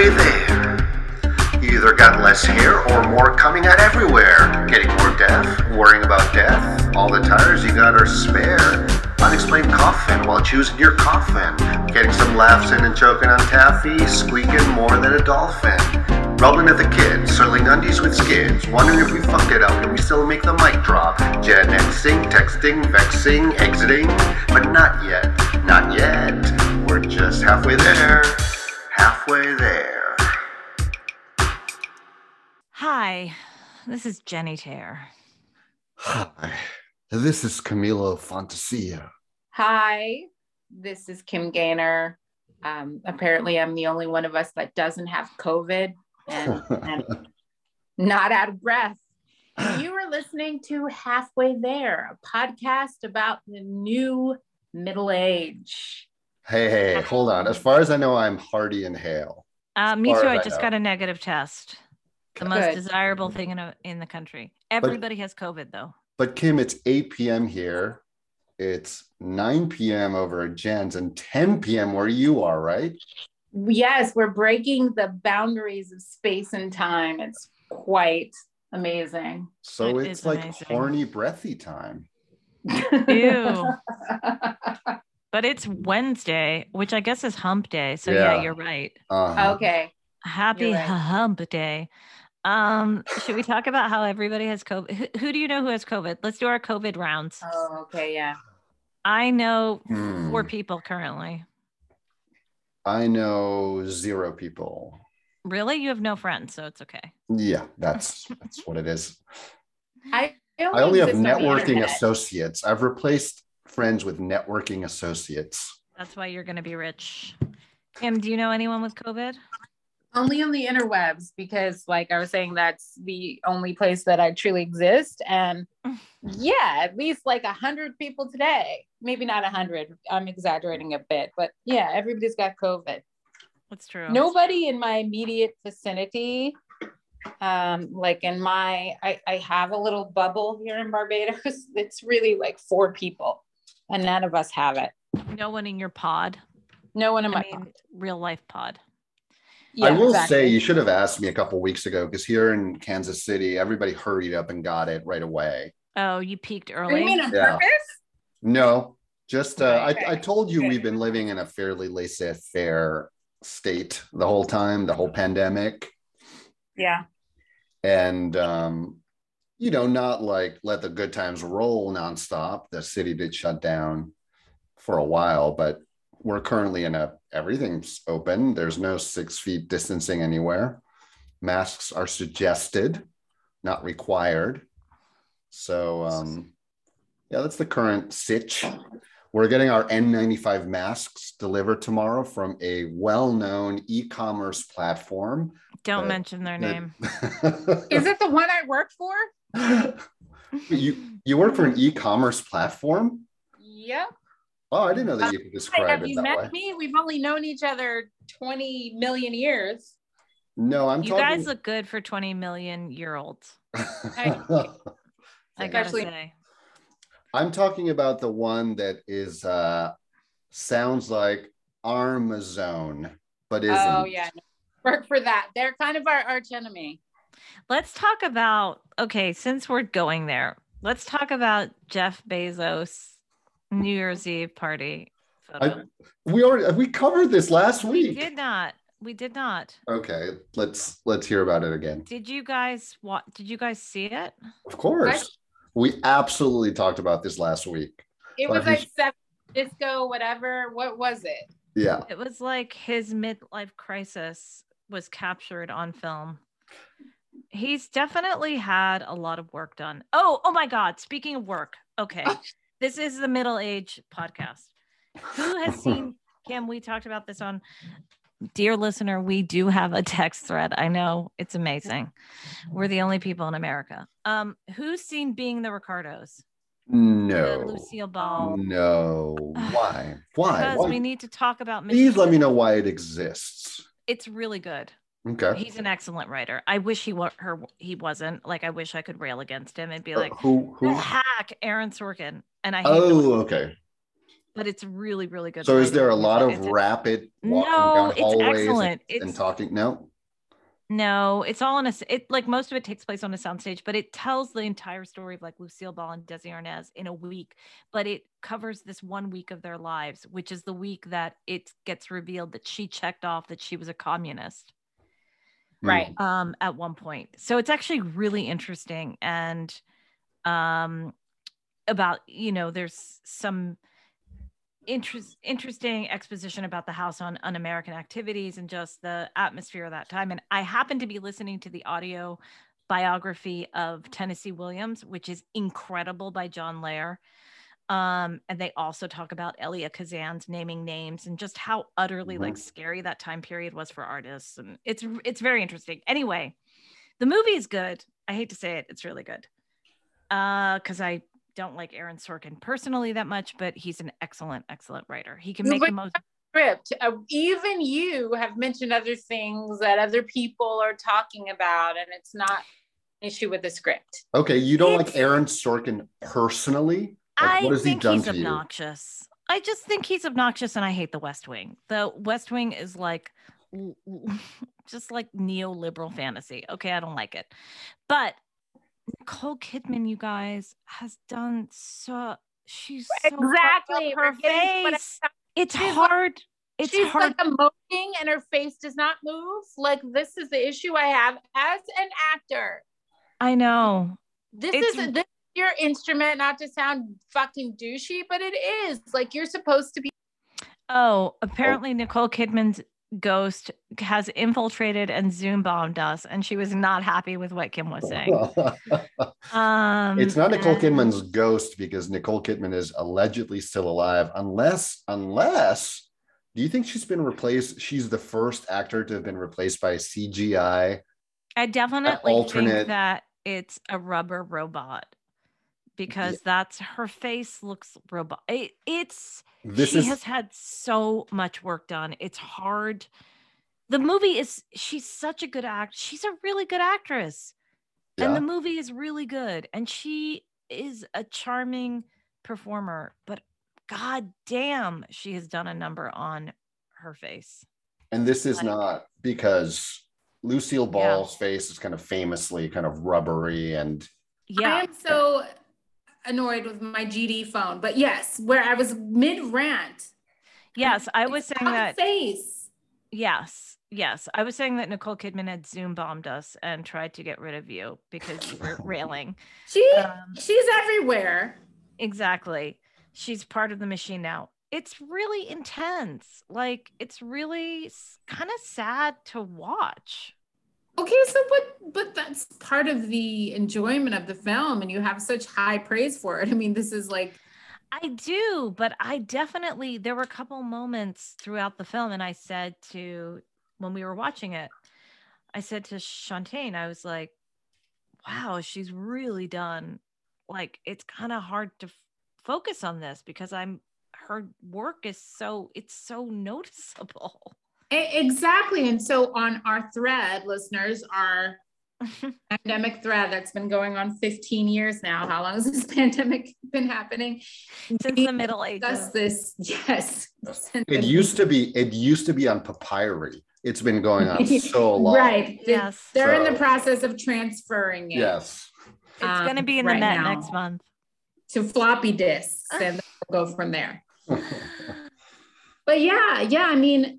halfway there. You either got less hair or more coming out everywhere. Getting more deaf, worrying about death. All the tires you got are spare. Unexplained coffin while choosing your coffin. Getting some laughs in and choking on taffy. Squeaking more than a dolphin. Rubbing at the kids, circling undies with skids. Wondering if we fucked it up, can we still make the mic drop? Genexing, texting, vexing, exiting. But not yet, not yet. We're just halfway there. Halfway there. Hi, this is Jenny Tare. Hi, this is Camilo Fantasia. Hi, this is Kim Gaynor. Apparently I'm the only one of us that doesn't have COVID and not out of breath. You are listening to Halfway There, a podcast about the new middle age. Hey, hold on. As far as I know, I'm Hardy and Hale. Me too. I just got a negative test. The most desirable thing in the country. Everybody has COVID, though. But Kim, it's 8 p.m. here. It's 9 p.m. over at Jen's and 10 p.m. where you are, right? Yes, we're breaking the boundaries of space and time. It's quite amazing. So it's like amazing. Horny, breathy time. Ew. But it's Wednesday, which I guess is hump day. So yeah you're right. Uh-huh. Okay. Happy hump day. Should we talk about how everybody has COVID? Who do you know who has COVID? Let's do our COVID rounds. Oh, okay. Yeah. I know 4 people currently. I know 0 people. Really? You have no friends, so it's okay. Yeah, that's what it is. I only have networking associates. I've replaced friends with networking associates. That's why you're going to be rich. Kim, do you know anyone with COVID? Only on the interwebs, because like I was saying, that's the only place that I truly exist. And yeah, at least like 100 people today, maybe not 100. I'm exaggerating a bit, but yeah, everybody's got COVID. That's true. Nobody in my immediate vicinity, I have a little bubble here in Barbados. It's really like 4 people. And none of us have it. No one in your pod. No one in my pod. Real life pod. Yeah, I will say you should have asked me a couple of weeks ago, because here in Kansas City, everybody hurried up and got it right away. Oh, you peaked early. You mean on purpose? No, just I told you we've been living in a fairly laissez-faire state the whole time, the whole pandemic. Yeah. And not like let the good times roll nonstop. The city did shut down for a while, but we're currently everything's open. There's no 6 feet distancing anywhere. Masks are suggested, not required. So that's the current sitch. We're getting our N95 masks delivered tomorrow from a well-known e-commerce platform. Don't mention their name. Is it the one I work for? You work for an e-commerce platform? Yep. Oh, I didn't know that you could describe it that way. Have you met me? We've only known each other 20 million years. No, I'm talking... You guys look good for 20 million year olds. I gotta say. I'm talking about the one that is, sounds like Armazone, but isn't. Oh, yeah. Work for that. They're kind of our arch enemy. Let's talk about, since we're going there, let's talk about Jeff Bezos' New Year's Eve party photo. We covered this last week. We did not. Okay, let's hear about it again. Did you guys see it? Of course. We absolutely talked about this last week. It was like seven disco whatever. What was it? Yeah. It was like his midlife crisis was captured on film. He's definitely had a lot of work done. Oh my God, speaking of work. Okay. This is the middle age podcast. Who has seen Kim? We talked about this on Dear Listener. We do have a text thread. I know, it's amazing. We're the only people in America. Who's seen Being the Ricardos? No. Lucille Ball. No. Why? Because why? We need to talk about. Please let me know why it exists. It's really good. Okay. He's an excellent writer. I wish he wasn't. Like, I wish I could rail against him and be like, who? Hack Aaron Sorkin. And I hate But it's really, really good. So is there a lot of rapid walking down hallways and talking? No, it's all in a, like most of it takes place on a soundstage, but it tells the entire story of like Lucille Ball and Desi Arnaz in a week, but it covers this one week of their lives, which is the week that it gets revealed that she checked off that she was a communist. Right. At one point. So it's actually really interesting. And about, you know, there's some interesting exposition about the House on Un-American Activities and just the atmosphere of that time. And I happen to be listening to the audio biography of Tennessee Williams, which is incredible, by John Lair. And they also talk about Elia Kazan's naming names and just how utterly like scary that time period was for artists. And it's very interesting. Anyway, the movie is good. I hate to say it. It's really good. Because I don't like Aaron Sorkin personally that much, but he's an excellent, excellent writer. He can make the most script. Even you have mentioned other things that other people are talking about, and it's not an issue with the script. Okay, you don't like Aaron Sorkin personally? Like, what has he done to you? I think he's obnoxious. I just think he's obnoxious, and I hate The West Wing. The West Wing is like just like neoliberal fantasy. Okay, I don't like it. But Nicole Kidman, you guys, has done so. She's so exactly her face. It's hard. It's she's hard. Like emoting, and her face does not move. Like, this is the issue I have as an actor. I know this is your instrument, not to sound fucking douchey, but it is like you're supposed to be. Oh, apparently Nicole Kidman's ghost has infiltrated and Zoom bombed us, and she was not happy with what Kim was saying. It's not Nicole Kidman's ghost, because Nicole Kidman is allegedly still alive, unless do you think she's been replaced? She's the first actor to have been replaced by CGI. I definitely think that it's a rubber robot, because that's her face looks robot. She has had so much work done. It's hard. The movie is, she's such a good actor. She's a really good actress. Yeah. And the movie is really good. And she is a charming performer, but god damn, she has done a number on her face. And this is not because Lucille Ball's face is kind of famously kind of rubbery and I am so annoyed with my GD phone, but yes, where I was mid rant. Yes, I was saying that. Face. Yes, I was saying that Nicole Kidman had Zoom bombed us and tried to get rid of you because you were railing. She's everywhere. Exactly, she's part of the machine now. It's really intense. Like, it's really kind of sad to watch. Okay, so but that's part of the enjoyment of the film, and you have such high praise for it. I mean, this is like, I do, but I definitely, there were a couple moments throughout the film, and I said to, when we were watching it, I said to Shantaine, I was like, wow, she's really done, like, it's kind of hard to focus on this because her work is so, it's so noticeable. Exactly. And so on our thread, listeners, our pandemic thread that's been going on 15 years now. How long has this pandemic been happening? Since the Middle Ages. This, yes. It used to be on papyri. It's been going on so long. Right. Yes. They're in the process of transferring it. Yes. It's going to be in the Met next month. To floppy disks, and we'll go from there. But yeah. I mean,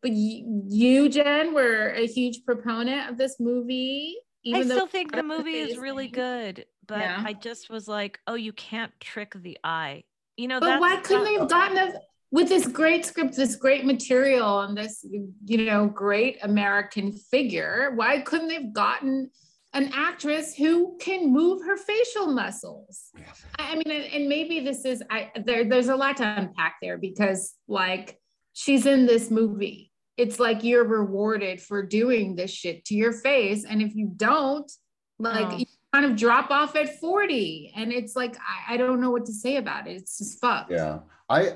but you, Jen, were a huge proponent of this movie. Even I still think the movie is really good, but I just was like, oh, you can't trick the eye. You know, but why couldn't they have gotten us with this great script, this great material, and this, you know, great American figure? Why couldn't they have gotten an actress who can move her facial muscles? I mean, and maybe this is, there's a lot to unpack there, because like, she's in this movie. It's like you're rewarded for doing this shit to your face. And if you don't, like, you kind of drop off at 40. And it's like, I don't know what to say about it. It's just fucked. Yeah. I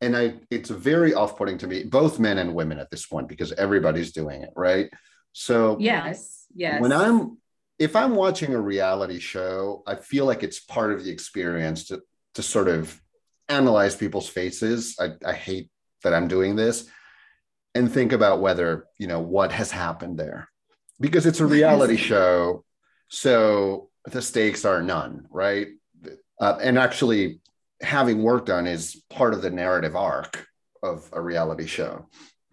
it's very off-putting to me, both men and women at this point, because everybody's doing it, right? So yes. If I'm watching a reality show, I feel like it's part of the experience to sort of analyze people's faces. I hate that I'm doing this, and think about whether, you know, what has happened there, because it's a reality show. So the stakes are none, right? And actually having worked on is part of the narrative arc of a reality show.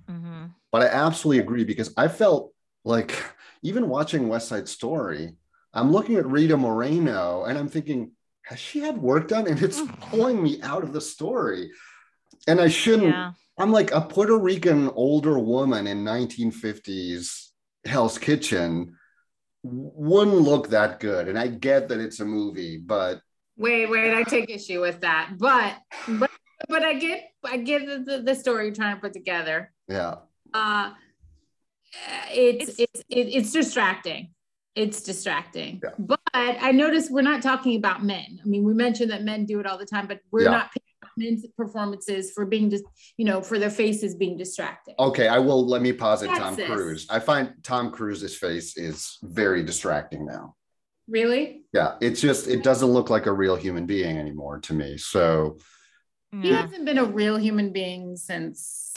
Mm-hmm. But I absolutely agree, because I felt like even watching West Side Story, I'm looking at Rita Moreno and I'm thinking, has she had work done? And it's pulling me out of the story. And I shouldn't. Yeah. I'm like a Puerto Rican older woman in 1950s Hell's Kitchen wouldn't look that good. And I get that it's a movie, but wait, I take issue with that. But I get the story you're trying to put together. Yeah. It's distracting. It's distracting. Yeah. But I noticed we're not talking about men. I mean, we mentioned that men do it all the time, but we're not picking up men's performances for being just, you know, for their faces being distracting. Okay, let me posit Tom Cruise. I find Tom Cruise's face is very distracting now. Really? Yeah, it's just, it doesn't look like a real human being anymore to me. So he hasn't been a real human being since,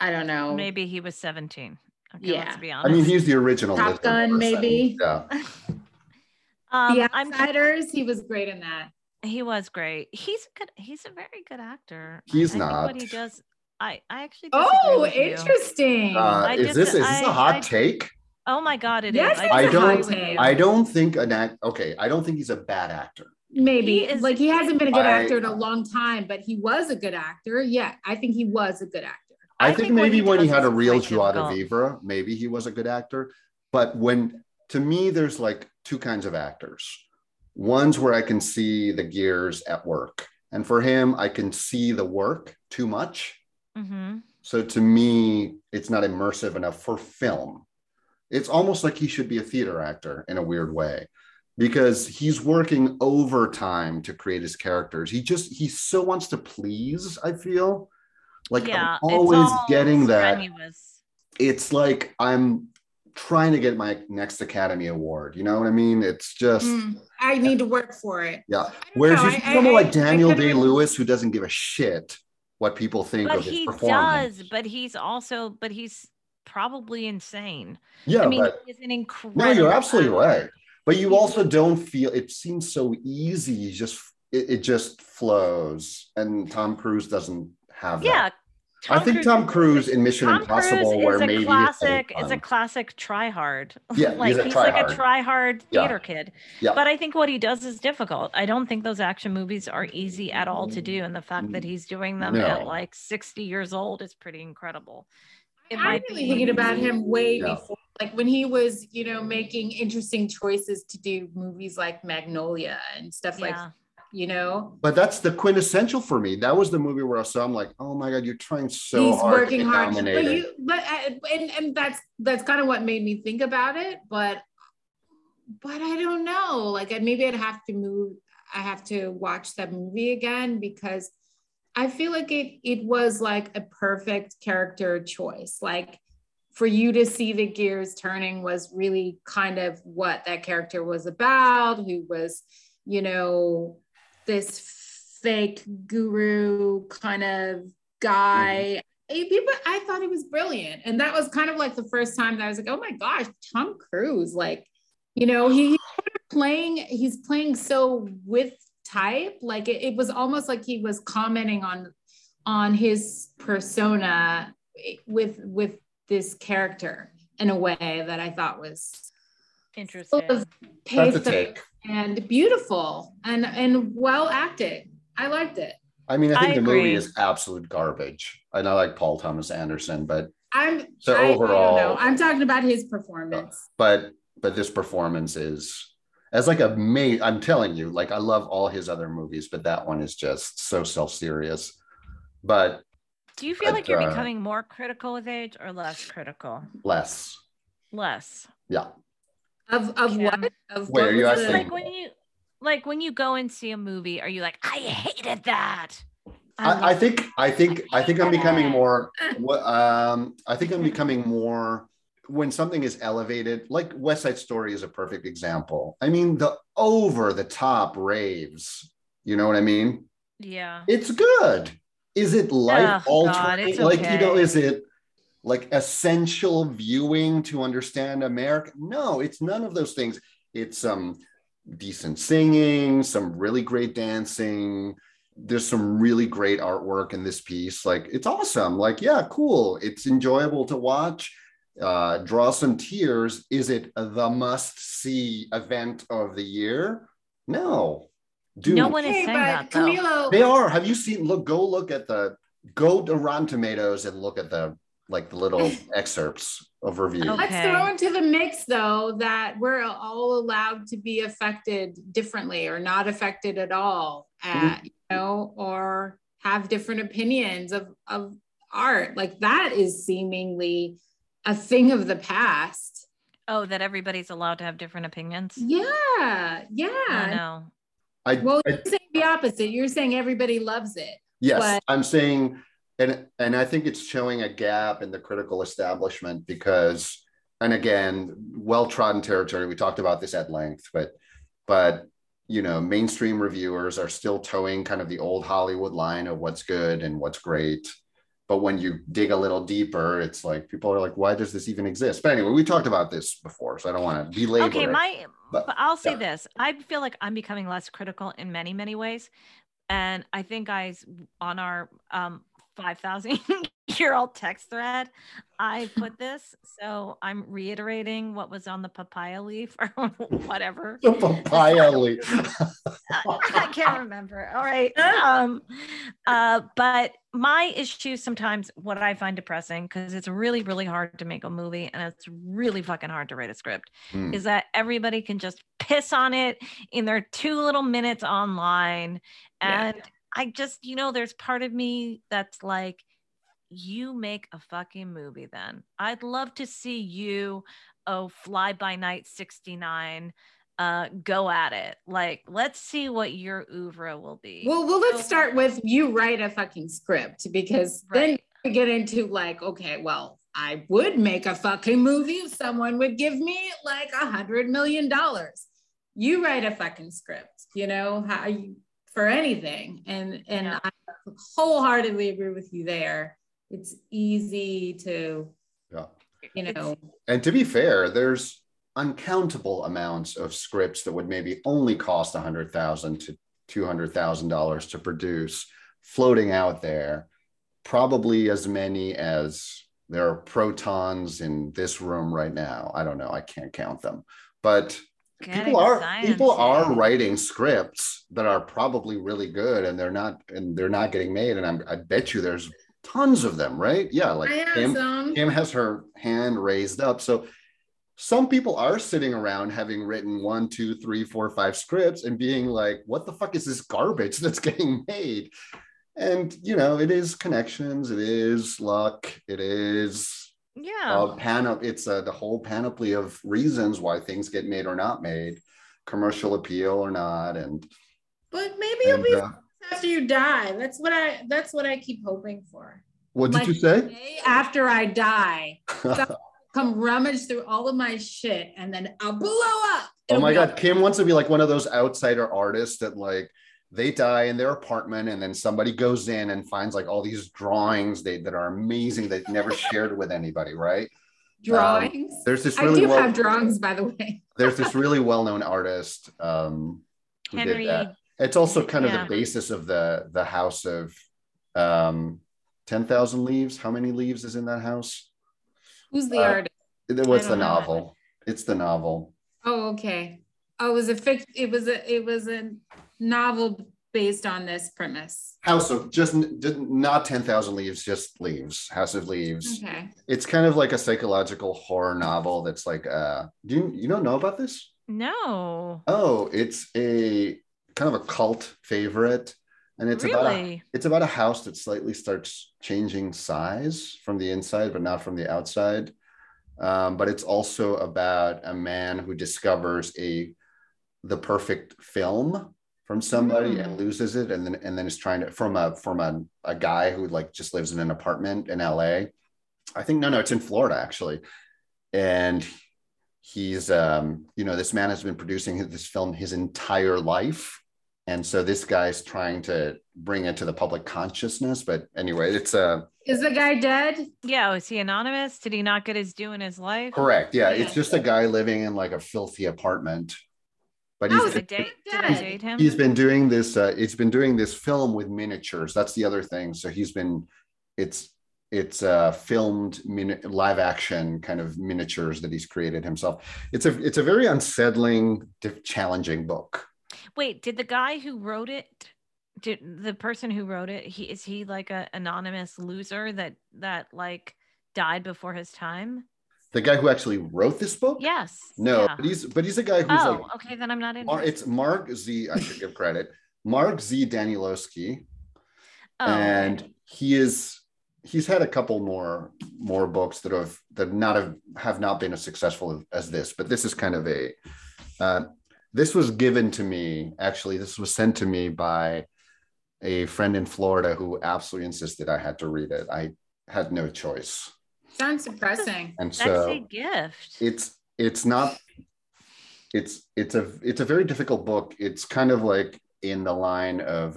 I don't know. Maybe he was 17. Okay, yeah, let's be honest. I mean, he's the original Top Gun, maybe. Yeah. The Outsiders. He was great in that. He was great. He's a very good actor. He's not. What he does, I actually. Oh, interesting. Is this a hot take? Oh my God, it is. I don't think he's a bad actor. Maybe he hasn't been a good actor in a long time, but he was a good actor. Yeah, I think he was a good actor. I think maybe when he had a real joie de vivre, maybe he was a good actor. But to me, there's like two kinds of actors. One's where I can see the gears at work. And for him, I can see the work too much. Mm-hmm. So to me, it's not immersive enough for film. It's almost like he should be a theater actor in a weird way, because he's working overtime to create his characters. He so wants to please, I feel. Like, yeah, I'm always getting that. Strenuous. It's like I'm trying to get my next Academy Award. You know what I mean? It's just I need to work for it. Yeah. Whereas you see someone like Daniel Day Lewis, who doesn't give a shit what people think of his performance. He does, but he's probably insane. Yeah, I mean, he's an incredible. No, you're absolutely right. But you also don't feel. It seems so easy. You just it just flows, and Tom Cruise doesn't. Yeah, I think Tom Cruise in Mission Impossible, where maybe it's a classic try-hard. Yeah, he's like a try-hard theater kid. Yeah. But I think what he does is difficult. I don't think those action movies are easy at all to do, and the fact that he's doing them at like 60 years old is pretty incredible. I'm really thinking about him way before, like when he was, you know, making interesting choices to do movies like Magnolia and stuff like that. You know, but that's the quintessential for me. That was the movie where I saw. I'm like, oh my God, you're trying so hard. He's working hard, but that's kind of what made me think about it. But I don't know. Like, maybe I'd have to move. I have to watch that movie again, because I feel like it was like a perfect character choice. Like, for you to see the gears turning was really kind of what that character was about. Who was, you know, this fake guru kind of guy. But I thought he was brilliant. And that was kind of like the first time that I was like, oh my gosh, Tom Cruise, like, you know, he's playing so with type, like it was almost like he was commenting on his persona with this character in a way that I thought was interesting. That's a take. And beautiful and well acted. I liked it. I mean, I think movie is absolute garbage. And I like Paul Thomas Anderson, but overall, I don't know. I'm talking about his performance. But this performance is as like a mate. I'm telling you, like, I love all his other movies, but that one is just so self-serious. But do you feel like you're becoming more critical with age or less critical? Less. Yeah. What are you asking? Like when you go and see a movie, are you like, I hated that? I think I'm becoming more when something is elevated. Like West Side Story is a perfect example. I mean, the over the top raves, you know what I mean? Yeah. It's good. Is it life altering? Like, okay. You know, is it like essential viewing to understand America? No, it's none of those things. It's some decent singing, some really great dancing. There's some really great artwork in this piece. Like, it's awesome. Like, yeah, cool. It's enjoyable to watch. Draw some tears. Is it the must-see event of the year? No. Dude. No one is saying that, though. Camilo. They are. Have you seen? Look, go look at the, go to Rotten Tomatoes and look at the, like, the little excerpts of reviews. Okay. Let's throw into the mix, though, that we're all allowed to be affected differently or not affected at all, you know, or have different opinions of art. Like, that is seemingly a thing of the past. Oh, that everybody's allowed to have different opinions? Yeah, yeah. I know. Well, you're saying the opposite. You're saying everybody loves it. Yes, but I'm saying, and I think it's showing a gap in the critical establishment because, and again, well-trodden territory. We talked about this at length, but you know, mainstream reviewers are still towing kind of the old Hollywood line of what's good and what's great. But when you dig a little deeper, it's like, people are like, why does this even exist? But anyway, we talked about this before, so I don't want to belabor it. Okay, but I'll say this. I feel like I'm becoming less critical in many, many ways. And I think on our 5,000-year-old text thread, I put this. So I'm reiterating what was on the papaya leaf or whatever. The papaya leaf. I can't remember. All right. But my issue sometimes, what I find depressing, because it's really, really hard to make a movie and it's really fucking hard to write a script, is that everybody can just piss on it in their 2 little minutes online. And I just, you know, there's part of me that's like, you make a fucking movie then. I'd love to see you, Fly By Night 69, go at it. Like, let's see what your oeuvre will be. Well, let's start with you write a fucking script, because then you get into like, okay, well, I would make a fucking movie if someone would give me like $100 million. You write a fucking script, you know, for anything. And I wholeheartedly agree with you there. It's easy to, you know. And to be fair, there's uncountable amounts of scripts that would maybe only cost $100,000 to $200,000 to produce floating out there, probably as many as there are protons in this room right now. I don't know. I can't count them. But people are writing scripts that are probably really good, and they're not getting made. And I bet you there's tons of them, right? Yeah, like Kim has her hand raised up. So some people are sitting around having written 1, 2, 3, 4, 5 scripts and being like, what the fuck is this garbage that's getting made? And, you know, it is connections, it is luck, it is the whole panoply of reasons why things get made or not made, commercial appeal or not. And but maybe it'll be after you die. That's what I keep hoping for. What did you say? Day after I die, come rummage through all of my shit and then I'll blow up. Oh my God, Kim wants to be like one of those outsider artists that like they die in their apartment and then somebody goes in and finds like all these drawings that are amazing that never shared with anybody, right? Drawings. I do have drawings, by the way. There's this really well-known artist who did that. It's also kind of the basis of the house of 10,000 Leaves. How many leaves is in that house? Who's the artist? What's the novel? Know. It's the novel. Oh, okay. Oh, it was a novel based on this premise. House of not 10,000 Leaves, just Leaves. House of Leaves. Okay. It's kind of like a psychological horror novel that's like you don't know about this? No. Oh, it's a kind of a cult favorite, and it's about a house that slightly starts changing size from the inside but not from the outside, but it's also about a man who discovers the perfect film from somebody and loses it, and then is trying to from a guy who like just lives in an apartment in LA, I think. No, it's in Florida actually. And he's this man has been producing this film his entire life. And so this guy's trying to bring it to the public consciousness. But anyway, it's a... Is the guy dead? Yeah. Was he anonymous? Did he not get his due in his life? Correct. Yeah. It's just a guy living in like a filthy apartment. But he's been doing this. It's been doing this film with miniatures. That's the other thing. So he's been, it's filmed live action kind of miniatures that he's created himself. It's a very unsettling, challenging book. Wait, did the guy who wrote it, the person who wrote it, is he like an anonymous loser that like died before his time? The guy who actually wrote this book? Yes. No, yeah. but he's a guy who's okay, then I'm not in. It's Mark Z. I should give credit. Mark Z. Danielewski, and he's had a couple more books that have not been as successful as this, but this is kind of a. This was given to me, actually. This was sent to me by a friend in Florida who absolutely insisted I had to read it. I had no choice. Sounds depressing. And that's a gift. It's a very difficult book. It's kind of like in the line of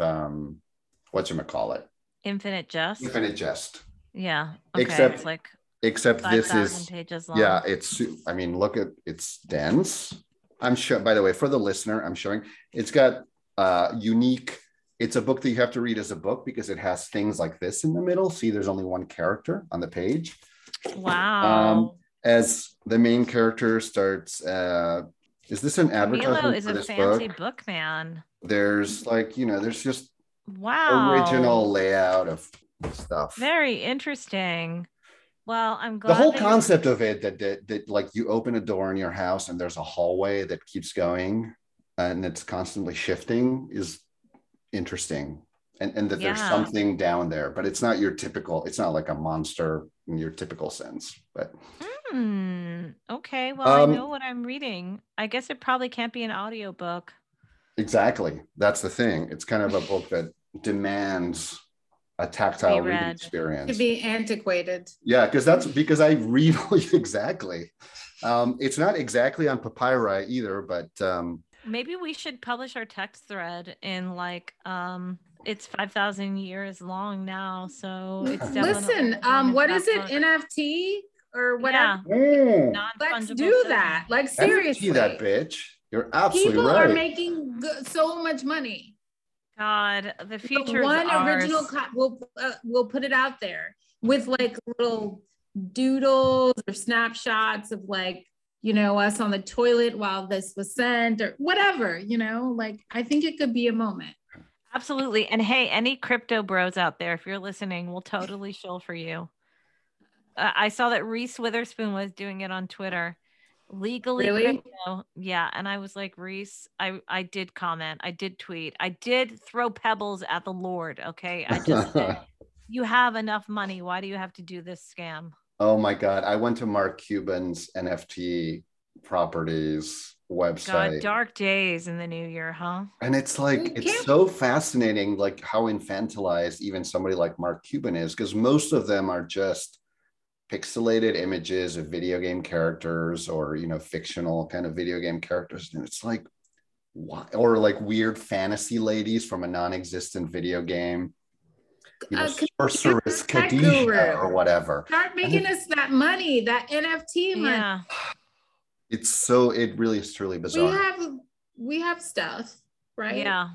whatchamacallit? Infinite Jest. Infinite Jest. Yeah. Okay. Except it's like this is 5,000 pages long. Yeah, it's dense. I'm sure, by the way, for the listener, I'm showing it's got it's a book that you have to read as a book because it has things like this in the middle. See, there's only one character on the page. Wow. As the main character starts, is this an advertisement? Camilo is a fancy book man. There's like, there's just original layout of stuff. Very interesting. Well, I'm glad the whole concept of it that like you open a door in your house and there's a hallway that keeps going and it's constantly shifting is interesting, and that there's something down there, but it's not your typical. It's not like a monster in your typical sense. But okay, well, I know what I'm reading. I guess it probably can't be an audiobook. Exactly, that's the thing. It's kind of a book that demands a tactile reading experience. To be antiquated. Yeah, because I read exactly. It's not exactly on papyri either, but maybe we should publish our text thread in like it's 5,000 years long now. So it's listen, what is it? NFT or whatever? Yeah. Let's do that. Like seriously. NFT that bitch. You're absolutely right. People are making so much money. God, the future one ours. Original we'll put it out there with like little doodles or snapshots of like us on the toilet while this was sent or whatever, like I think it could be a moment. Absolutely. And hey, any crypto bros out there, if you're listening, we'll totally shill for you. I saw that Reese Witherspoon was doing it on Twitter. Legally, really? Yeah, and I was like, Reese, I did comment, I did tweet, I did throw pebbles at the Lord. Okay, I just said, you have enough money. Why do you have to do this scam? Oh my God, I went to Mark Cuban's NFT properties website. God, dark days in the new year, huh? And it's like it's so fascinating, like how infantilized even somebody like Mark Cuban is, because most of them are just pixelated images of video game characters or, fictional kind of video game characters. And it's like, what? Or like weird fantasy ladies from a non-existent video game, sorceress Khadijah or whatever. Start making us that money, that NFT money. Yeah. It really is truly bizarre. We have stuff, right? Yeah.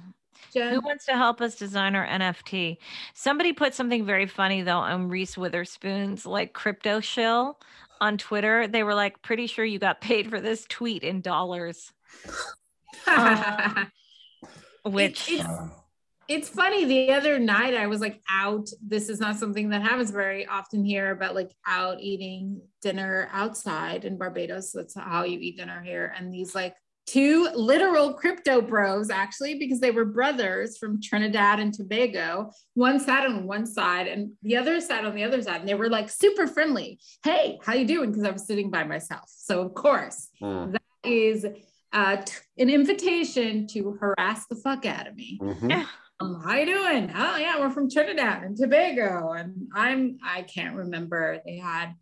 Jen? Who wants to help us design our NFT? Somebody put something very funny though on Reese Witherspoon's like crypto shill on Twitter. They were like, pretty sure you got paid for this tweet in dollars. Which it's funny. The other night I was like out. This is not something that happens very often here, but like out eating dinner outside in Barbados. That's how you eat dinner here. And these like two literal crypto bros, actually, because they were brothers from Trinidad and Tobago. One sat on one side and the other sat on the other side. And they were like super friendly. Hey, how you doing? Because I was sitting by myself. So of course, that is an invitation to harass the fuck out of me. Mm-hmm. Yeah. How you doing? Oh yeah, we're from Trinidad and Tobago. And I can't remember. They had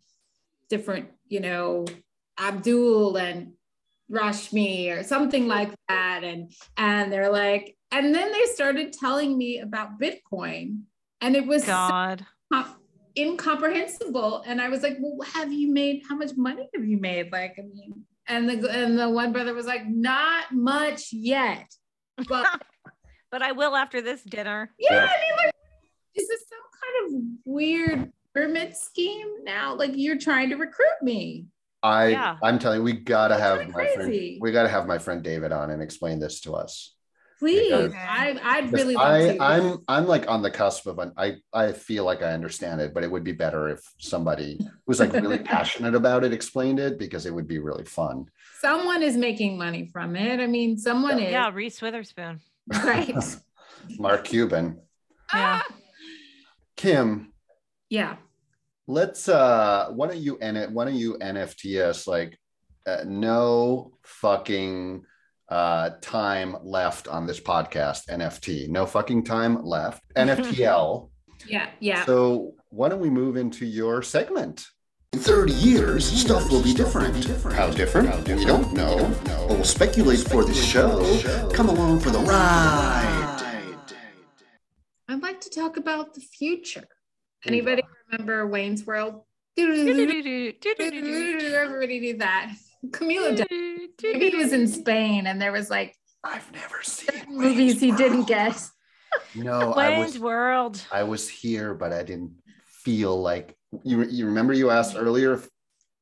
different, Abdul and Rush me or something like that. And they're like, And then they started telling me about Bitcoin, and it was so incomprehensible. And I was like, well, how much money have you made? Like, I mean, and the one brother was like, not much yet, but but I will after this dinner. Yeah, I mean, like, is this some kind of weird pyramid scheme now? Like, you're trying to recruit me. I'm telling you, we gotta have my friend David on and explain this to us. Please, I'd really love to. I'm like on the cusp of I feel like I understand it, but it would be better if somebody who's like really passionate about it explained it, because it would be really fun. Someone is making money from it. I mean, someone is. Yeah, Reese Witherspoon. Right. Mark Cuban. Yeah. Kim. Yeah. Let's why don't you NFT us like no fucking time left on this podcast. NFT, no fucking time left. NFTL. Yeah. So why don't we move into your segment? In 30 years, stuff will be different. How different? We don't know. But we'll speculate for the show. Come along for the ride. I'd like to talk about the future. Anybody remember Wayne's World? Everybody knew that. Camilo died. He was in Spain, and there was like, I've never seen movies he didn't get. No, Wayne's World. I was here, but I didn't feel like you remember you asked earlier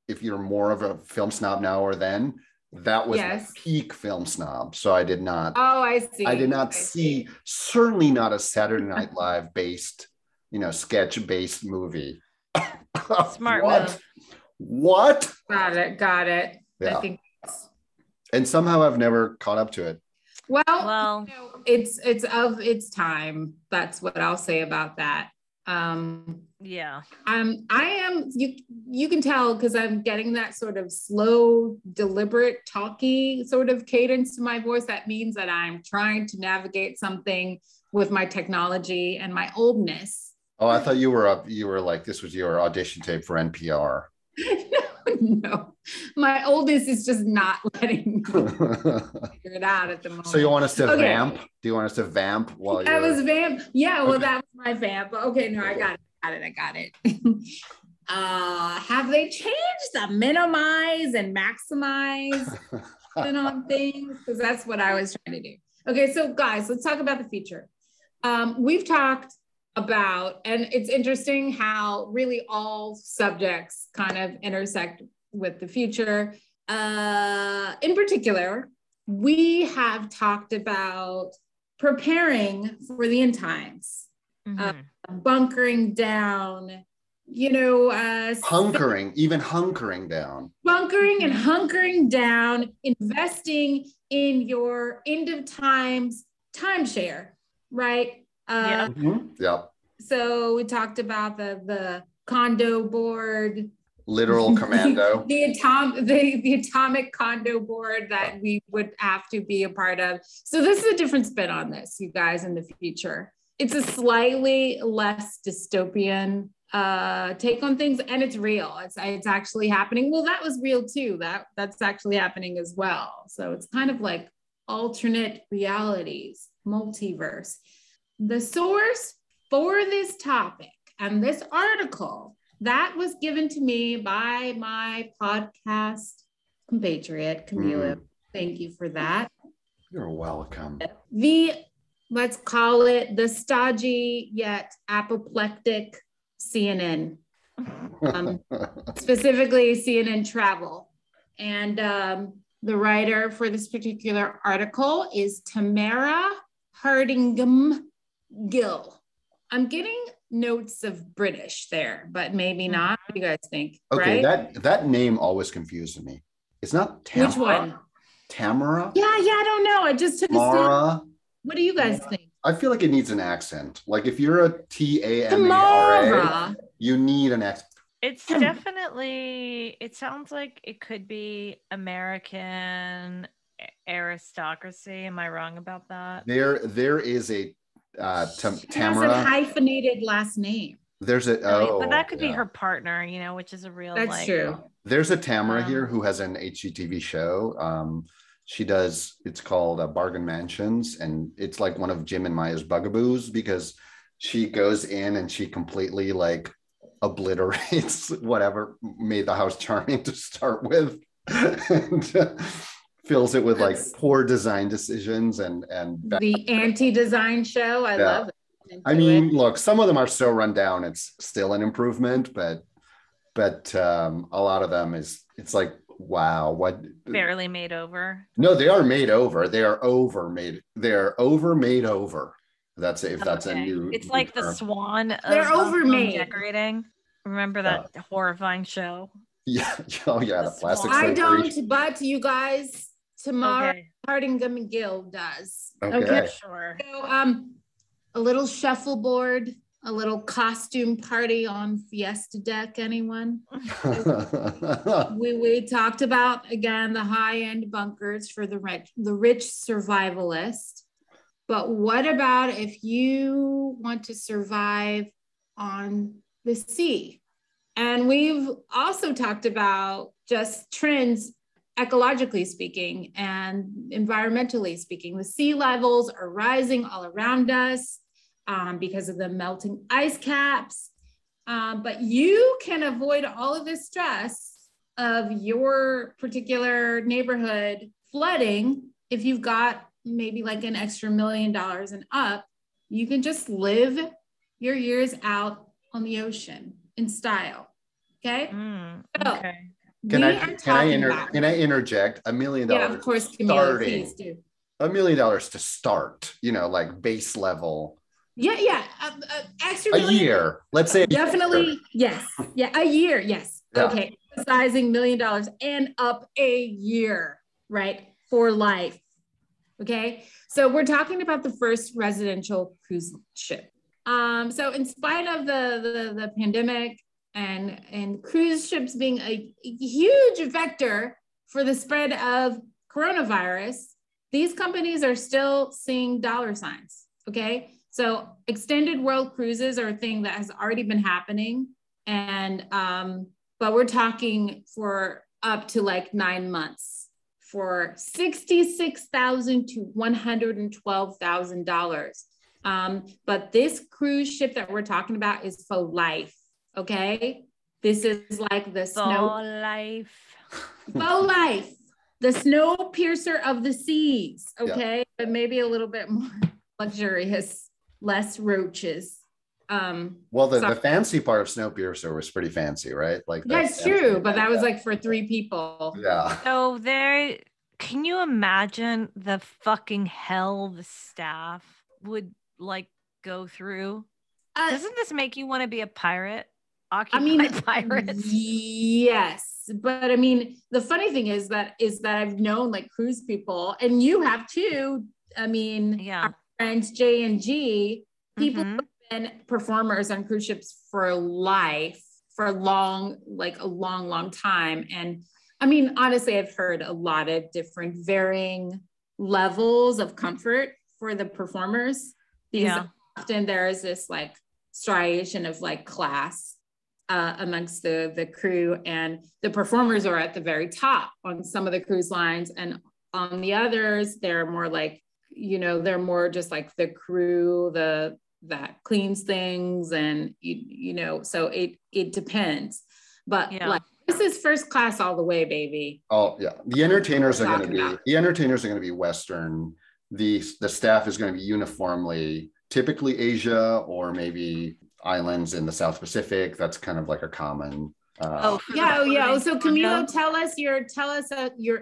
if you're more of a film snob now or then. That was peak film snob, so I did not. Oh, I see. I did not see. Certainly not a Saturday Night Live based, sketch-based movie. Smart. What? Got it. Yeah. I think and somehow I've never caught up to it. Well, it's of its time. That's what I'll say about that. I am. You can tell because I'm getting that sort of slow, deliberate, talky sort of cadence to my voice. That means that I'm trying to navigate something with my technology and my oldness. Oh, I thought you were up. You were like, this was your audition tape for NPR. No, my oldest is just not letting me figure it out at the moment. So you want us to vamp? Do you want us to vamp while you was vamp? Yeah, well, that was my vamp. Okay, no, I got it. Have they changed the minimize and maximize on things? Because that's what I was trying to do. Okay, so guys, let's talk about the future. We've talked about, and it's interesting how really all subjects kind of intersect with the future. In particular, we have talked about preparing for the end times, bunkering down, hunkering down, investing in your end of times timeshare, right? So we talked about the condo board, literal commando, the atomic condo board that we would have to be a part of. So this is a different spin on this, you guys, in the future. It's a slightly less dystopian take on things, and it's real. It's actually happening. Well, that was real too. That's actually happening as well. So it's kind of like alternate realities, multiverse. The source for this topic and this article that was given to me by my podcast compatriot, Camilo. Thank you for that. You're welcome. Let's call it the stodgy yet apoplectic CNN, specifically CNN Travel. And the writer for this particular article is Tamara Hardingham-Gill. I'm getting notes of British there, but maybe not. What do you guys think? Okay, right? that name always confuses me. It's not Tamara. Which one? Tamara? Yeah, I don't know. I just took a sip. What do you guys think? I feel like it needs an accent. Like if you're a Tamara, you need an accent. It's definitely, it sounds like it could be American aristocracy. Am I wrong about that? There is a Tamara has a hyphenated last name. There's a but that could be her partner, which is a real. That's true. There's a Tamara here who has an HGTV show. She does, it's called Bargain Mansions, and it's like one of Jim and Maya's bugaboos because she goes in and she completely like obliterates whatever made the house charming to start with and fills it with like poor design decisions and the anti-design show. I love it. I mean, look, some of them are so run down, it's still an improvement, but a lot of them is, it's like, wow, what? Barely made over. No, they are made over. They are over made. They're over made over. That's if that's a new. It's like the Swan. They're over made decorating. Remember that horrifying show? Yeah. Oh yeah, the plastic. I don't, but you guys, Tamara Hardingham-Gill does. Okay, sure. So, a little shuffleboard, a little costume party on Fiesta Deck, anyone? we talked about, again, the high-end bunkers for the rich survivalist. But what about if you want to survive on the sea? And we've also talked about just trends, ecologically speaking and environmentally speaking. The sea levels are rising all around us because of the melting ice caps. But you can avoid all of the stress of your particular neighborhood flooding if you've got maybe like an extra $1 million and up. You can just live your years out on the ocean in style. Okay. Okay. Can I interject? $1 million. Yeah, of course, Camilo, please do. $1 million to start, you know, like base level. Yeah. Extra a year. Let's say definitely. Yes. Yeah. A year. Yes. Yeah. Okay. Sizing $1 million and up a year, right? For life. Okay. So we're talking about the first residential cruise ship. So in spite of the pandemic, and cruise ships being a huge vector for the spread of coronavirus, these companies are still seeing dollar signs, okay? So extended world cruises are a thing that has already been happening, and but we're talking for up to like 9 months for $66,000 to $112,000. But this cruise ship that we're talking about is for life. Okay, this is like the Bow Life, the snow piercer of the seas. Okay, yeah. But maybe a little bit more luxurious, less roaches. Well, the fancy part of snow piercer was pretty fancy, right? Like that's true, but that was like for 3 people. Yeah. So there, can you imagine the fucking hell the staff would like go through? Doesn't this make you want to be a pirate? Pirates. Yes, but I mean, the funny thing is that I've known like cruise people, and you have too. I mean, our friends J and G, people have been performers on cruise ships for life, for a long time. And I mean, honestly, I've heard a lot of different varying levels of comfort for the performers. Often there is this like striation of like class amongst the crew, and the performers are at the very top on some of the cruise lines, and on the others they're more like, you know, they're more just like the crew that cleans things, and you know, so it depends, but like this is first class all the way, baby. The entertainers are going to be Western. The staff is going to be uniformly typically Asia or maybe islands in the South Pacific. That's kind of like a common. So Camilo, tell us you're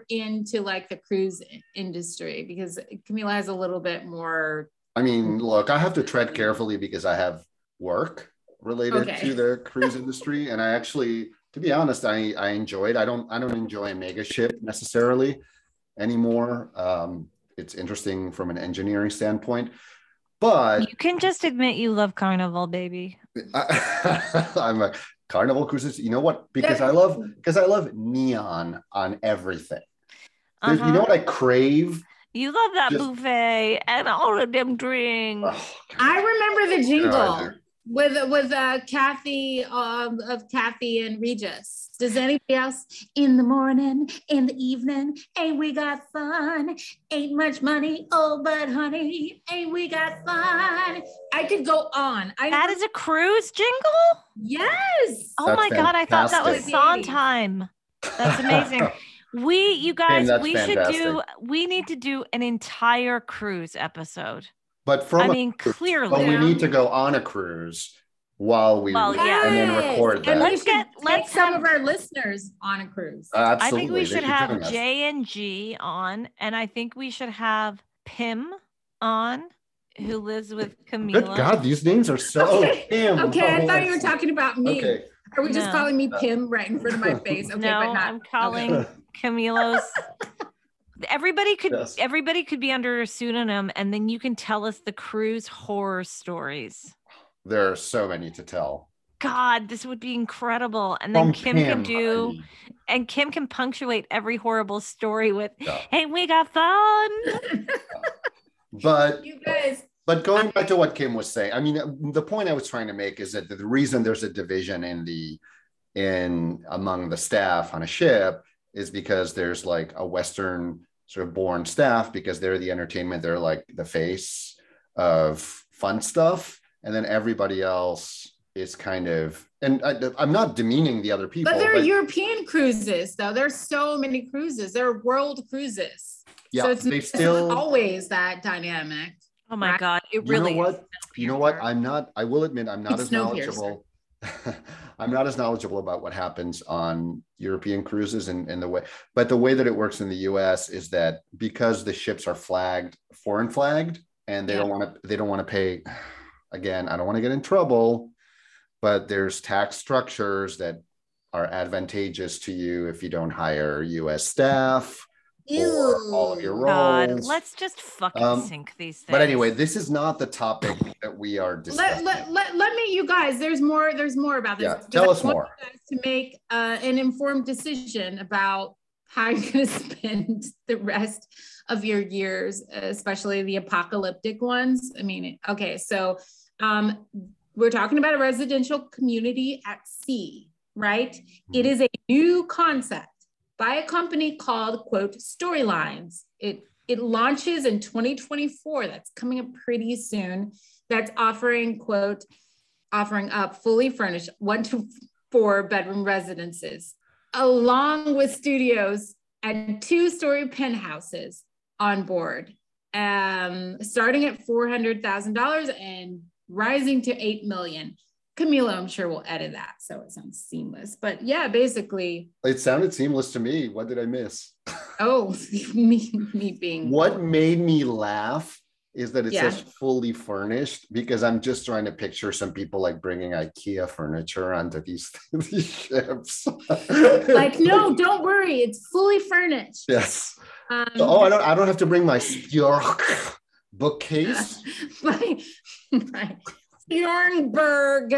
into like the cruise industry, because Camilo has a little bit more. I mean, look, I have to tread carefully because I have work related to the cruise industry, and I actually, to be honest, I enjoyed. I don't enjoy a mega ship necessarily anymore. It's interesting from an engineering standpoint. But you can just admit you love Carnival, baby. I'm a Carnival cruises. You know what? Because I love neon on everything. You know what I crave? You love that buffet and all of them drinks. I remember the jingle. with Kathy of Kathy and Regis. Does anybody else? In the morning, in the evening, ain't we got fun? Ain't much money, oh, but honey, ain't we got fun? I could go on. That is a Cruise jingle? Yes. Oh, that's my God. I thought that was Sondheim. That's amazing. We need to do an entire Cruise episode. But clearly. But we need to go on a cruise and then record that. And let's have some of our listeners on a cruise. Absolutely. I think we should have J&G on, and I think we should have Pim on, who lives with Camilo. Good God, these names are so... Pim. Okay, I thought you were talking about me. Okay. Are we just calling me Pim right in front of my face? Okay, no, but not. I'm calling Camilo's... Everybody could be under a pseudonym, and then you can tell us the cruise horror stories. There are so many to tell. God, this would be incredible. And then Kim can punctuate every horrible story with, "Hey, we got fun." But you guys. But going back to what Kim was saying, I mean, the point I was trying to make is that the reason there's a division among the staff on a ship is because there's like a Western sort of born staff, because they're the entertainment, they're like the face of fun stuff. And then everybody else is kind of, and I'm not demeaning the other people. But there are European cruises though. There's so many cruises. There are world cruises. Yeah, so it's always that dynamic. Oh my God, it really is. You know what, I will admit I'm not as knowledgeable. I'm not as knowledgeable about what happens on European cruises and the way, but the way that it works in the US is that because the ships are foreign flagged, and they don't want to pay. Again, I don't want to get in trouble, but there's tax structures that are advantageous to you if you don't hire US staff. Ew, all of your roles. God, let's just fucking sink these things. But anyway, this is not the topic that we are discussing. Let me, you guys, there's more about this. Yeah, tell us more. I want you guys to make an informed decision about how you're going to spend the rest of your years, especially the apocalyptic ones. I mean, okay, so we're talking about a residential community at sea, right? Mm-hmm. It is a new concept by a company called, quote, Storylines. It launches in 2024. That's coming up pretty soon. That's offering up fully furnished 1 to 4 bedroom residences, along with studios and 2-story penthouses on board, starting at $400,000 and rising to $8 million. Camilo, I'm sure, will edit that so it sounds seamless. But yeah, basically, it sounded seamless to me. What did I miss? Oh, me being. What made me laugh is that it says fully furnished, because I'm just trying to picture some people like bringing IKEA furniture onto these ships. Like, no, don't worry, it's fully furnished. Yes. I don't have to bring my Björk bookcase. My Bjornberg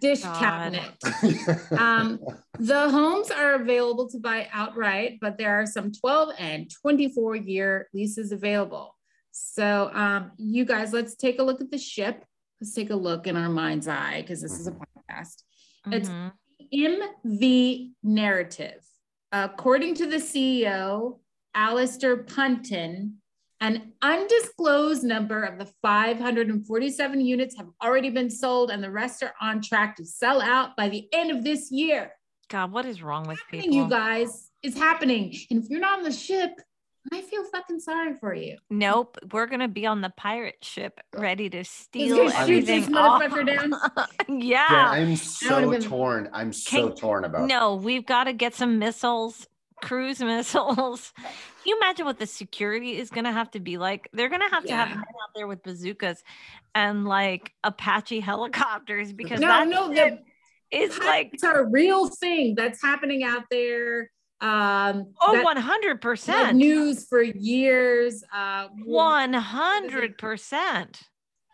dish cabinet. The homes are available to buy outright, but there are some 12 and 24-year leases available. So you guys, let's take a look at the ship. Let's take a look in our mind's eye, because this is a podcast. It's MV Narrative. According to the CEO, Alistair Punton, an undisclosed number of the 547 units have already been sold, and the rest are on track to sell out by the end of this year. God, what is wrong with people? You guys, it's happening. And if you're not on the ship, I feel fucking sorry for you. Nope, we're going to be on the pirate ship ready to steal everything. Shoot this motherfucker down. Yeah, I'm so torn. I'm so torn about it. No, we've got to get some missiles. Cruise missiles. Can you imagine what the security is going to have to be like? They're going to have men out there with bazookas and like Apache helicopters, because it's like a real thing that's happening out there. 100% news for years. 100%.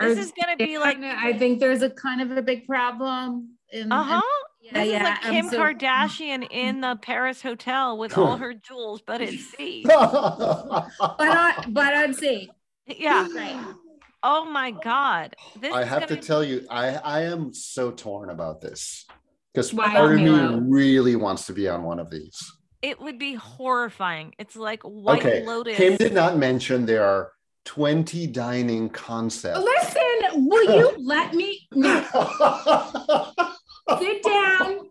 This is going to be like. I think there's a kind of a big problem. This is like Kim Kardashian in the Paris hotel with all her jewels, but at sea. But on sea. Yeah. Right. Oh my God. I have to tell you, I am so torn about this because part of me really wants to be on one of these. It would be horrifying. It's like White Lotus. Kim did not mention there are 20 dining concepts. Listen, will you let me? No. Sit down.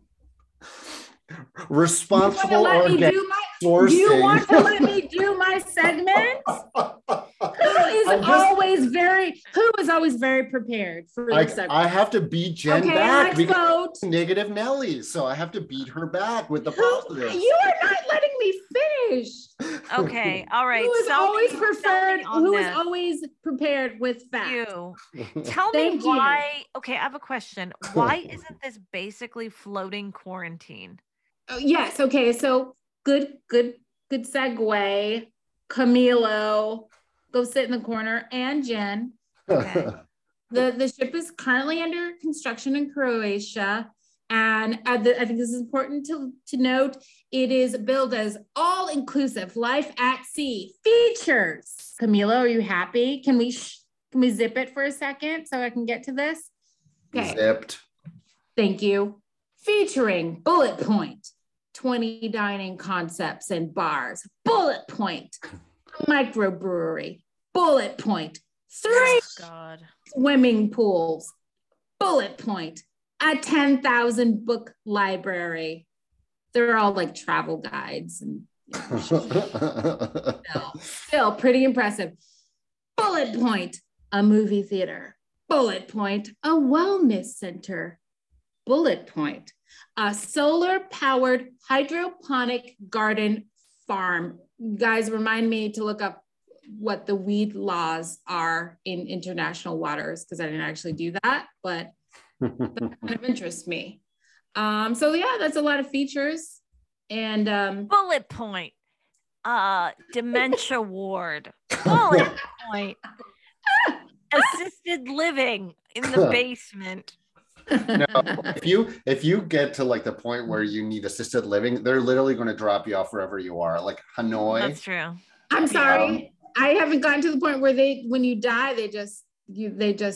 Responsible organic sourcing. You want to let me do my segment? Who is always very prepared for the segment? I have to beat Jen back because she's negative Nelly, so I have to beat her back with the positive. You are not letting me finish. Okay, all right. Who is always prepared with facts? Tell me why. Okay, I have a question. Why isn't this basically floating quarantine? Oh, yes. Okay. So good segue. Camilo, go sit in the corner, and Jen. Okay. The ship is currently under construction in Croatia. And I think this is important to note. It is billed as all-inclusive life at sea features. Camilo, are you happy? Can we zip it for a second so I can get to this? Okay. Zipped. Thank you. Featuring bullet point 20 dining concepts and bars, bullet point microbrewery, bullet point 3 swimming pools, bullet point a 10,000 book library. They're all like travel guides and still pretty impressive. Bullet point a movie theater, bullet point a wellness center, bullet point a solar-powered hydroponic garden farm. Guys, remind me to look up what the weed laws are in international waters because I didn't actually do that, but that kind of interests me. So yeah, that's a lot of features. And bullet point, dementia ward. Bullet point, assisted living in the basement. No, if you get to like the point where you need assisted living, they're literally going to drop you off wherever you are, like Hanoi. That's true. I'm sorry, I haven't gotten to the point where when you die, they just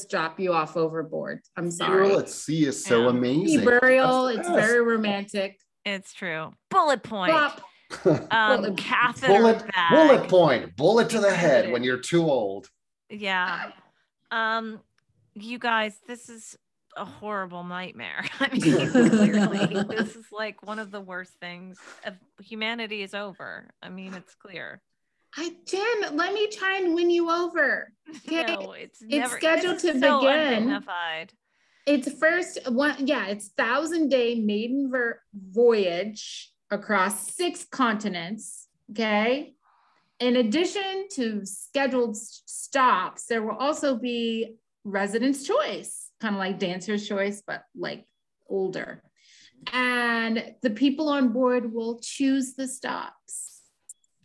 drop you off overboard. I'm sorry. Burial at sea is so amazing. Burial, it's very romantic. It's true. Bullet point. Bullet point. Bullet to the head when you're too old. Yeah. You guys, this is a horrible nightmare. I mean, clearly, this is like one of the worst things. Humanity is over. I mean, it's clear. Jen, let me try and win you over. Okay, no, it's scheduled to begin. Undignified. It's first one. Yeah, it's 1,000-day maiden voyage across 6 continents. Okay. In addition to scheduled stops, there will also be residence choice. Kind of like dancer's choice, but like older. And the people on board will choose the stops.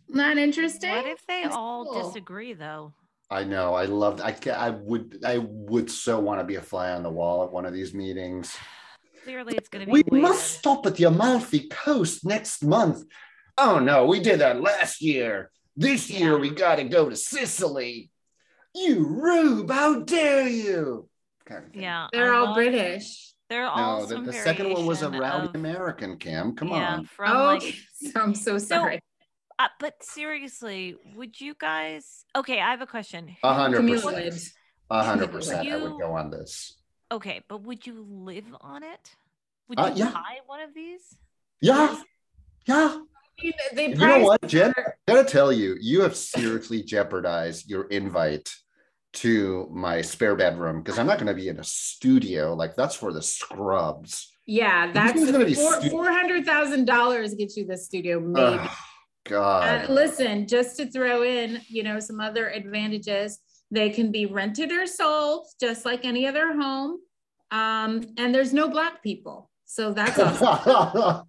Not interesting. What if they all disagree though? I know. I love. I would so want to be a fly on the wall at one of these meetings. Clearly, it's going to be. We must stop at the Amalfi Coast next month. Oh no, we did that last year. This year we got to go to Sicily. You rube! How dare you! Kind of yeah, they're all British. They're all no, the second one was a rowdy American. Cam, come on. I'm so sorry. So, but seriously, would you guys? Okay, I have a question. 100%. 100%. I would go on this. Okay, but would you live on it? Would you buy one of these? Yeah, yeah. I mean, you know what, Jen? I gotta tell you, you have seriously jeopardized your invite to my spare bedroom because I'm not going to be in a studio. Like that's for the scrubs. Yeah, that's $400,000 gets you the studio maybe. Oh, God. Listen, just to throw in, some other advantages. They can be rented or sold, just like any other home. And there's no black people, so that's a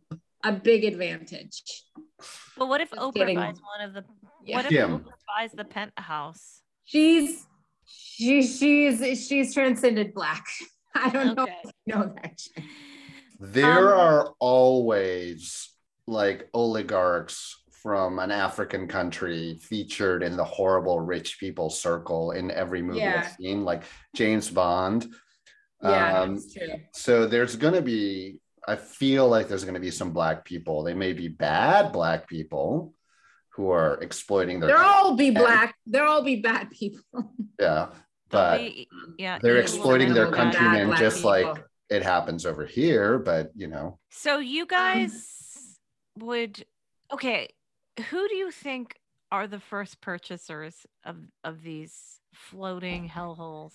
big advantage. But what if Oprah buys one of the? Yeah. What if Oprah buys the penthouse? She's transcended black. I don't know that. There are always like oligarchs from an African country featured in the horrible rich people circle in every movie I've seen, like James Bond. That's true. So there's going to be, I feel like there's going to be some Black people. They may be bad Black people who are exploiting their. They'll all be bad people. Yeah, but they're exploiting their countrymen just like it happens over here. But you know. So you guys would Who do you think are the first purchasers of these floating hellholes?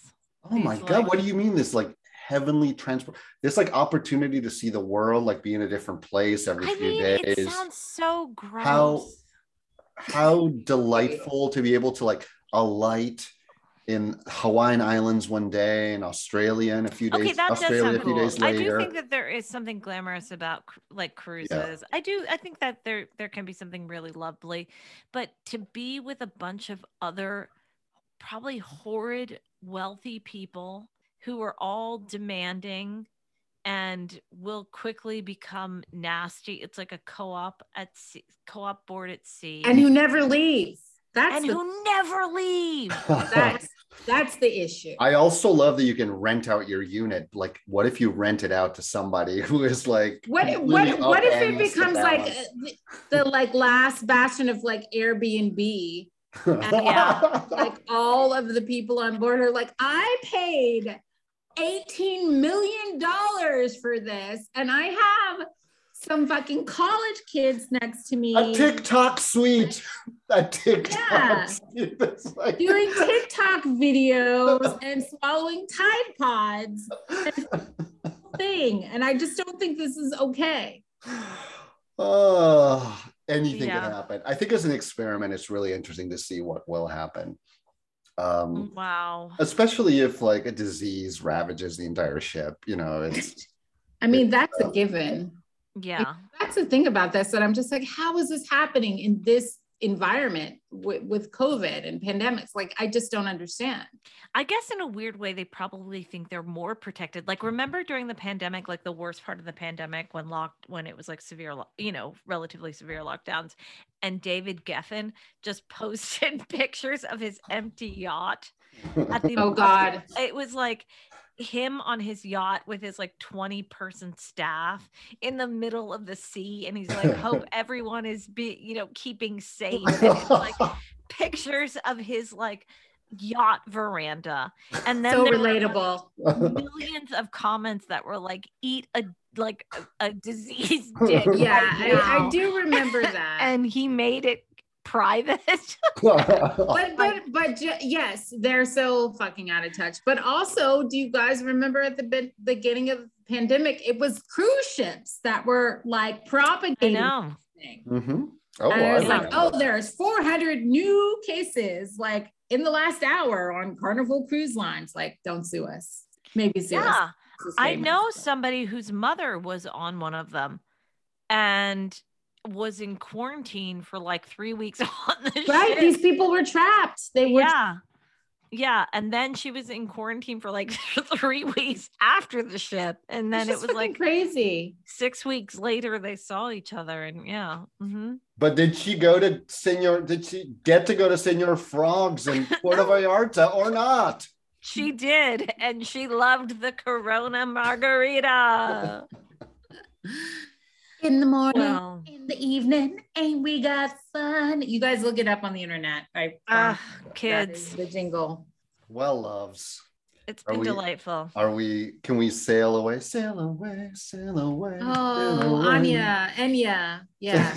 Oh my God! What do you mean? This like heavenly transport? This like opportunity to see the world, like be in a different place every few days. It sounds so gross. How delightful to be able to like alight in Hawaiian Islands one day, in Australia in a few days. Days later. I do think that there is something glamorous about like cruises. I think that there can be something really lovely, but to be with a bunch of other probably horrid wealthy people who are all demanding and will quickly become nasty. It's like a co-op board at sea, and who never leaves. That's the issue. I also love that you can rent out your unit. Like, what if you rent it out to somebody who is like? What if it becomes like the like last bastion of like Airbnb? Like all of the people on board are like, I paid $18 million for this, and I have some fucking college kids next to me. A TikTok suite. Suite. It's like... doing TikTok videos and swallowing Tide Pods. And I just don't think this is okay. Anything can happen. I think as an experiment, it's really interesting to see what will happen. Especially if like a disease ravages the entire ship, you know. That's a given. Yeah. That's the thing about this that I'm just like, how is this happening in this environment with COVID and pandemics? Like, I just don't understand. I guess in a weird way, they probably think they're more protected. Like, remember during the pandemic, like the worst part of the pandemic when it was like severe, relatively severe lockdowns, and David Geffen just posted pictures of his empty yacht. God. It was like him on his yacht with his like 20-person staff in the middle of the sea, and he's like, hope everyone is keeping safe. And it's like pictures of his like yacht veranda, and then so relatable. Like millions of comments that were like, eat a disease dick. I do remember that. And he made it private. but yes, they're so fucking out of touch. But also, do you guys remember at the beginning of the pandemic, it was cruise ships that were like propagating. I know. Mm-hmm. There's 400 new cases like in the last hour on Carnival cruise lines. Like, don't sue us. Maybe sue us. I know somebody whose mother was on one of them, and was in quarantine for like 3 weeks on the ship. Right, these people were trapped. They were and then she was in quarantine for like 3 weeks after the ship, and then it was like crazy. 6 weeks later, they saw each other, and But did she go to Senor Frogs in Puerto Vallarta or not? She did, and she loved the Corona margarita. In the morning, in the evening, and we got fun. You guys look it up on the internet. Kids, the jingle. Well, loves. It's been delightful. Can we sail away? Sail away, sail away. Oh, Enya. Yeah.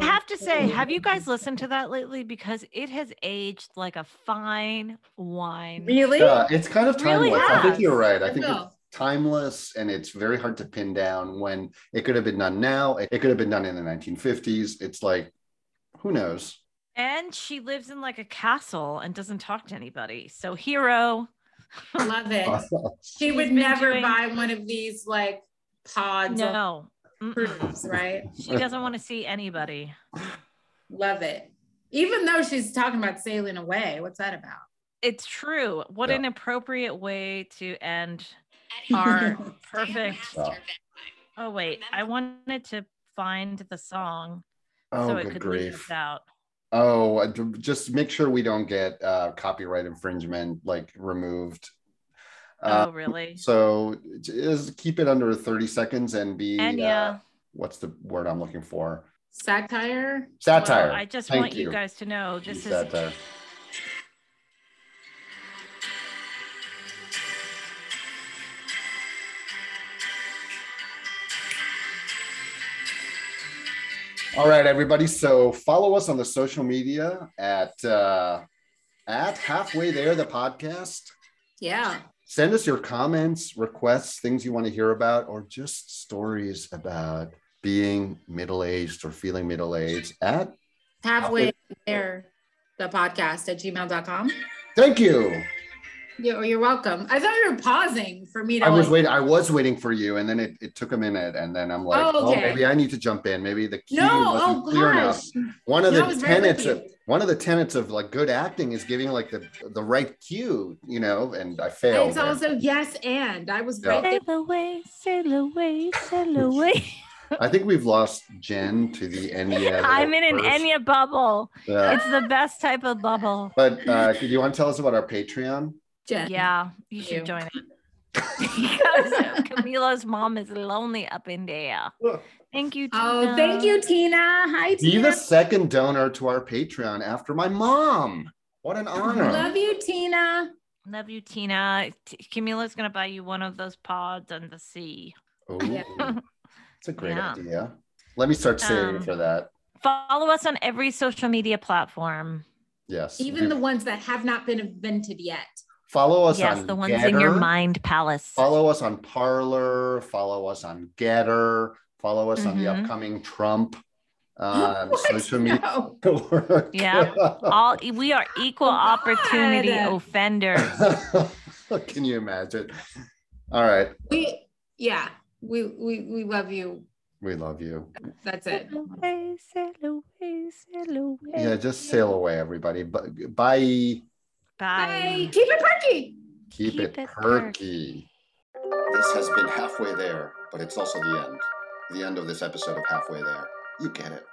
I have to say, have you guys listened to that lately? Because it has aged like a fine wine. Really? Yeah, it's kind of timeless. Really, I think you're right. I think it's timeless, and it's very hard to pin down when it could have been done now. It could have been done in the 1950s. It's like, who knows? And she lives in like a castle and doesn't talk to anybody. So hero. Love it. She would never buy one of these like pods. No. Cruise, right? She doesn't want to see anybody. Love it. Even though she's talking about sailing away. What's that about? It's true. What an appropriate way to end our perfect. I wanted to find the song Oh, so it could leave us out. Oh, just make sure we don't get copyright infringement like removed. Oh, really? So just keep it under 30 seconds and be what's the word I'm looking for? Satire? Satire. Well, I just want you guys to know this is satire. All right, everybody. So follow us on the social media at Halfway There, the podcast. Yeah. Send us your comments, requests, things you want to hear about, or just stories about being middle-aged or feeling middle-aged at Halfway There, the podcast at gmail.com. Thank you. You're welcome. I thought you were pausing for me to. I was waiting for you, and then it took a minute, and then I'm like, oh, maybe I need to jump in. Maybe the key wasn't clear enough. One of the tenets of like good acting is giving like the right cue, you know. And I failed. It's also yes, and I was right there. Sail away. I think we've lost Jen to the Enya. I'm in an Enya bubble. It's the best type of bubble. But do you want to tell us about our Patreon? Jen. Yeah, you should join it. Because Camilo's mom is lonely up in there. Thank you, Tina. Oh, thank you, Tina. Hi, Tina. Be the second donor to our Patreon after my mom. What an honor. Love you, Tina. Love you, Tina. Camilo's going to buy you one of those pods on the sea. Oh, that's a great idea. Let me start saving for that. Follow us on every social media platform. Yes. Even the ones that have not been invented yet. Follow us on the ones Getter. In your mind palace. Follow us on Parler. Follow us on Getter. Follow us on the upcoming Trump social media. No. Yeah, we are equal opportunity offenders. Can you imagine? All right. We love you. We love you. That's it. Sail away. Yeah, just sail away, everybody. Bye. Bye. Keep it perky. Keep it perky. This has been Halfway There, but it's also the end. The end of this episode of Halfway There. You get it.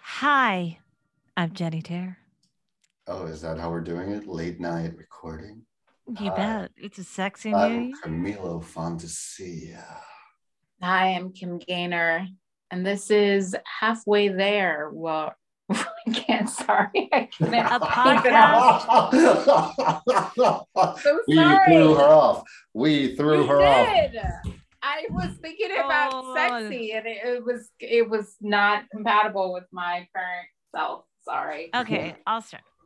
Hi, I'm Jenny Tare. Oh, is that how we're doing it? Late night recording? You bet. It's a sexy new. I'm Camilo Fantasia. Hi, I'm Kim Gaynor. And this is Halfway There. Well, I can't. A podcast. So sorry. We threw her off. I was thinking about sexy, and it was not compatible with my current self. Sorry. Okay, I'll start.